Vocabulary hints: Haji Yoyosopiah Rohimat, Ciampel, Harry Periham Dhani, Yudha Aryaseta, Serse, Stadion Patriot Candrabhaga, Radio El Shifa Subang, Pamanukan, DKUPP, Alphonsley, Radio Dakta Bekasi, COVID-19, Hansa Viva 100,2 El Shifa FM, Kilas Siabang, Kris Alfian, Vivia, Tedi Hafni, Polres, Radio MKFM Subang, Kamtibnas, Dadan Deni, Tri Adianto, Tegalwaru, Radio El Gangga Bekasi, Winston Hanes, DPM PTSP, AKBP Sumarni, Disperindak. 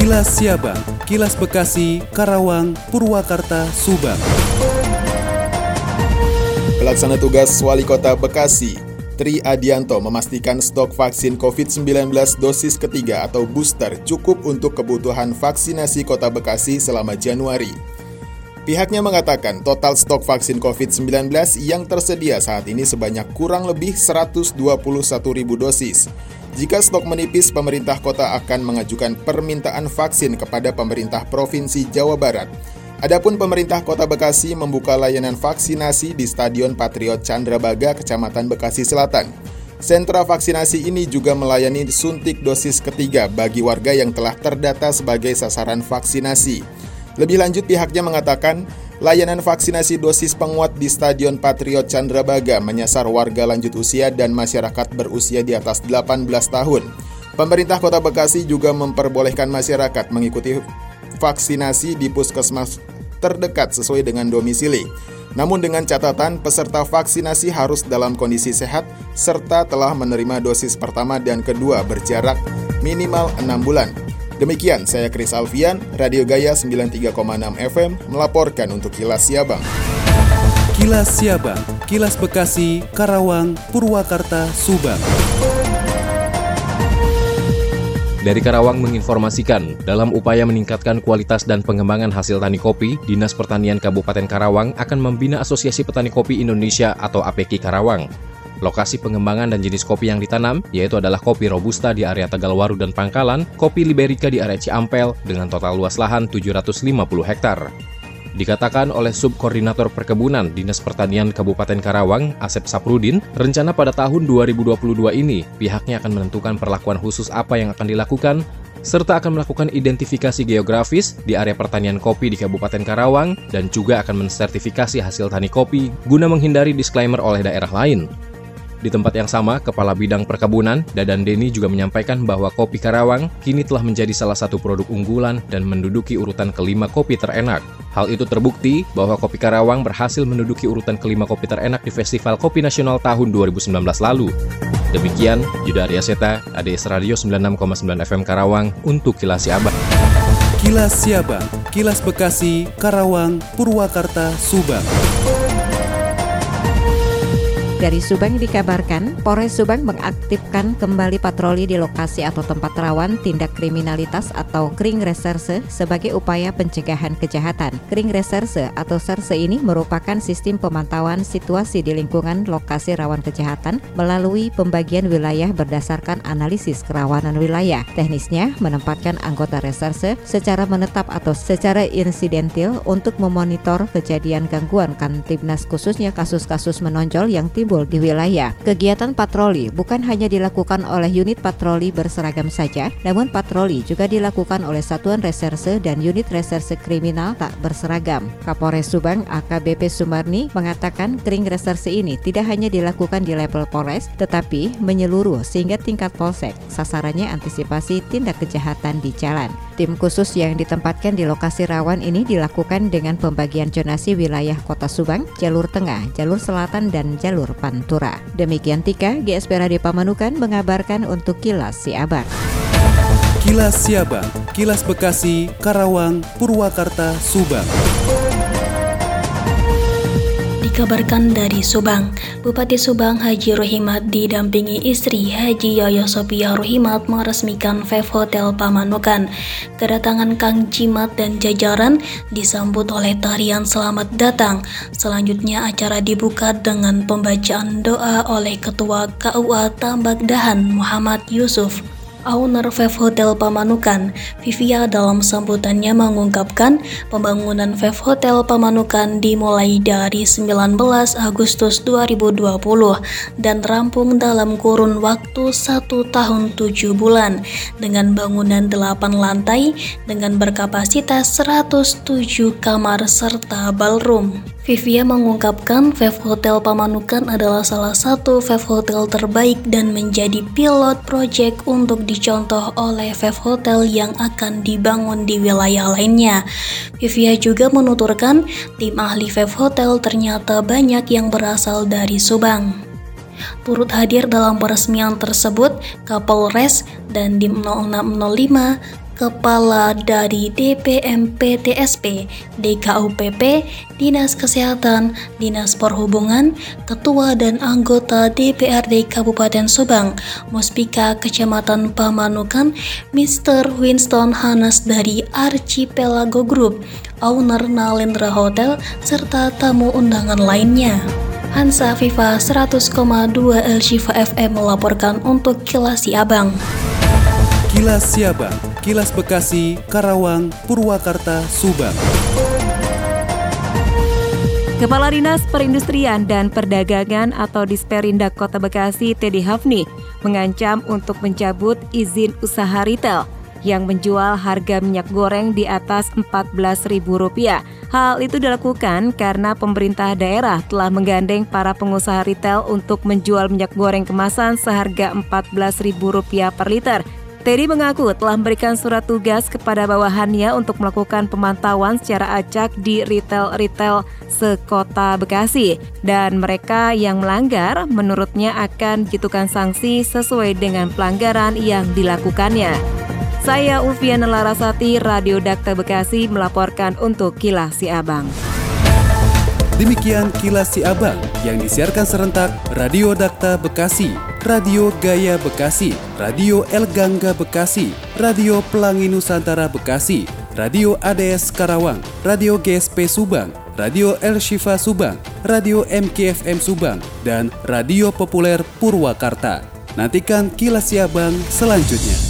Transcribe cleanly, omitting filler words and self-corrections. Kilas Siaba, Kilas Bekasi, Karawang, Purwakarta, Subang. Pelaksana tugas Wali Kota Bekasi, Tri Adianto memastikan stok vaksin COVID-19 dosis ketiga atau booster cukup untuk kebutuhan vaksinasi Kota Bekasi selama Januari. Pihaknya mengatakan total stok vaksin COVID-19 yang tersedia saat ini sebanyak kurang lebih 121.000 dosis. Jika stok menipis, pemerintah kota akan mengajukan permintaan vaksin kepada pemerintah Provinsi Jawa Barat. Adapun pemerintah kota Bekasi membuka layanan vaksinasi di Stadion Patriot Candrabhaga, Kecamatan Bekasi Selatan. Sentra vaksinasi ini juga melayani suntik dosis ketiga bagi warga yang telah terdata sebagai sasaran vaksinasi. Lebih lanjut, pihaknya mengatakan layanan vaksinasi dosis penguat di Stadion Patriot Candrabhaga menyasar warga lanjut usia dan masyarakat berusia di atas 18 tahun. Pemerintah Kota Bekasi juga memperbolehkan masyarakat mengikuti vaksinasi di puskesmas terdekat sesuai dengan domisili. Namun dengan catatan, peserta vaksinasi harus dalam kondisi sehat serta telah menerima dosis pertama dan kedua berjarak minimal 6 bulan. Demikian, saya Kris Alfian, Radio Gaya 93,6 FM, melaporkan untuk Kilas Siabang. Kilas Siabang, Kilas Bekasi, Karawang, Purwakarta, Subang. Dari Karawang menginformasikan, dalam upaya meningkatkan kualitas dan pengembangan hasil tani kopi, Dinas Pertanian Kabupaten Karawang akan membina Asosiasi Petani Kopi Indonesia atau APEKI Karawang. Lokasi pengembangan dan jenis kopi yang ditanam yaitu adalah kopi Robusta di area Tegalwaru dan Pangkalan, kopi Liberica di area Ciampel dengan total luas lahan 750 hektar. Dikatakan oleh Subkoordinator Perkebunan Dinas Pertanian Kabupaten Karawang, Asep Saprudin, rencana pada tahun 2022 ini pihaknya akan menentukan perlakuan khusus apa yang akan dilakukan serta akan melakukan identifikasi geografis di area pertanian kopi di Kabupaten Karawang dan juga akan mensertifikasi hasil tani kopi guna menghindari disclaimer oleh daerah lain. Di tempat yang sama, Kepala Bidang Perkebunan, Dadan Deni juga menyampaikan bahwa kopi Karawang kini telah menjadi salah satu produk unggulan dan menduduki urutan kelima kopi terenak. Hal itu terbukti bahwa kopi Karawang berhasil menduduki urutan kelima kopi terenak di Festival Kopi Nasional tahun 2019 lalu. Demikian, Yudha Aryaseta, ADS Radio 96,9 FM Karawang untuk Kilas Siabang. Kilas Siabang, Kilas Bekasi, Karawang, Purwakarta, Subang. Dari Subang dikabarkan, Polres Subang mengaktifkan kembali patroli di lokasi atau tempat rawan tindak kriminalitas atau Kring Reserse sebagai upaya pencegahan kejahatan. Kring Reserse atau Serse ini merupakan sistem pemantauan situasi di lingkungan lokasi rawan kejahatan melalui pembagian wilayah berdasarkan analisis kerawanan wilayah. Teknisnya, menempatkan anggota reserse secara menetap atau secara insidentil untuk memonitor kejadian gangguan Kamtibnas khususnya kasus-kasus menonjol yang timbul di wilayah. Kegiatan patroli bukan hanya dilakukan oleh unit patroli berseragam saja, namun patroli juga dilakukan oleh Satuan Reserse dan unit reserse kriminal tak berseragam. Kapolres Subang AKBP Sumarni mengatakan Kring Reserse ini tidak hanya dilakukan di level Polres, tetapi menyeluruh sehingga tingkat polsek. Sasarannya antisipasi tindak kejahatan di jalan. Tim khusus yang ditempatkan di lokasi rawan ini dilakukan dengan pembagian zonasi wilayah Kota Subang, Jalur Tengah, Jalur Selatan, dan Jalur Pantura. Demikian Tika, GSB Rade Pamanukan mengabarkan untuk Kilas Siabang. Kilas Siabang, Kilas Bekasi, Karawang, Purwakarta, Subang. Dikabarkan dari Subang, Bupati Subang Haji Rohimat didampingi istri Haji Yoyosopiah Rohimat meresmikan Vef Hotel Pamanukan. Kedatangan Kang Jimat dan jajaran disambut oleh tarian selamat datang. Selanjutnya acara dibuka dengan pembacaan doa oleh Ketua KUA Tambak Dahan Muhammad Yusuf. Owner Vef Hotel Pamanukan, Vivia, dalam sambutannya mengungkapkan pembangunan Vef Hotel Pamanukan dimulai dari 19 Agustus 2020 dan rampung dalam kurun waktu 1 tahun 7 bulan dengan bangunan 8 lantai dengan berkapasitas 107 kamar serta ballroom. Vivia mengungkapkan Vef Hotel Pamanukan adalah salah satu Vef Hotel terbaik dan menjadi pilot project untuk dicontoh oleh Vef Hotel yang akan dibangun di wilayah lainnya. Vivia juga menuturkan tim ahli Vef Hotel ternyata banyak yang berasal dari Subang. Turut hadir dalam peresmian tersebut Kapolres dan Dandim 0605, Kepala dari DPM PTSP, DKUPP, Dinas Kesehatan, Dinas Perhubungan, Ketua dan anggota DPRD Kabupaten Subang, Muspika Kecamatan Pamanukan, Mr. Winston Hanes dari Archipelago Group, owner Nalendra Hotel, serta tamu undangan lainnya. Hansa Viva 100,2 El Shifa FM melaporkan untuk Kilas Siabang. Kilas Siabang, Kilas Bekasi, Karawang, Purwakarta, Subang. Kepala Dinas Perindustrian dan Perdagangan atau Disperindak Kota Bekasi, Tedi Hafni, mengancam untuk mencabut izin usaha retail yang menjual harga minyak goreng di atas Rp14.000. Hal itu dilakukan karena pemerintah daerah telah menggandeng para pengusaha retail untuk menjual minyak goreng kemasan seharga Rp14.000 per liter. Tedi mengaku telah memberikan surat tugas kepada bawahannya untuk melakukan pemantauan secara acak di retail-retail sekota Bekasi. Dan mereka yang melanggar menurutnya akan dijatuhkan sanksi sesuai dengan pelanggaran yang dilakukannya. Saya Ufiana Larasati, Radio Dakta Bekasi melaporkan untuk Kilas Siabang. Demikian Kilas Siabang yang disiarkan serentak Radio Dakta Bekasi, Radio Gaya Bekasi, Radio El Gangga Bekasi, Radio Pelangi Nusantara Bekasi, Radio ADS Karawang, Radio GSP Subang, Radio El Shifa Subang, Radio MKFM Subang, dan Radio Populer Purwakarta. Nantikan Kilas Siabang selanjutnya.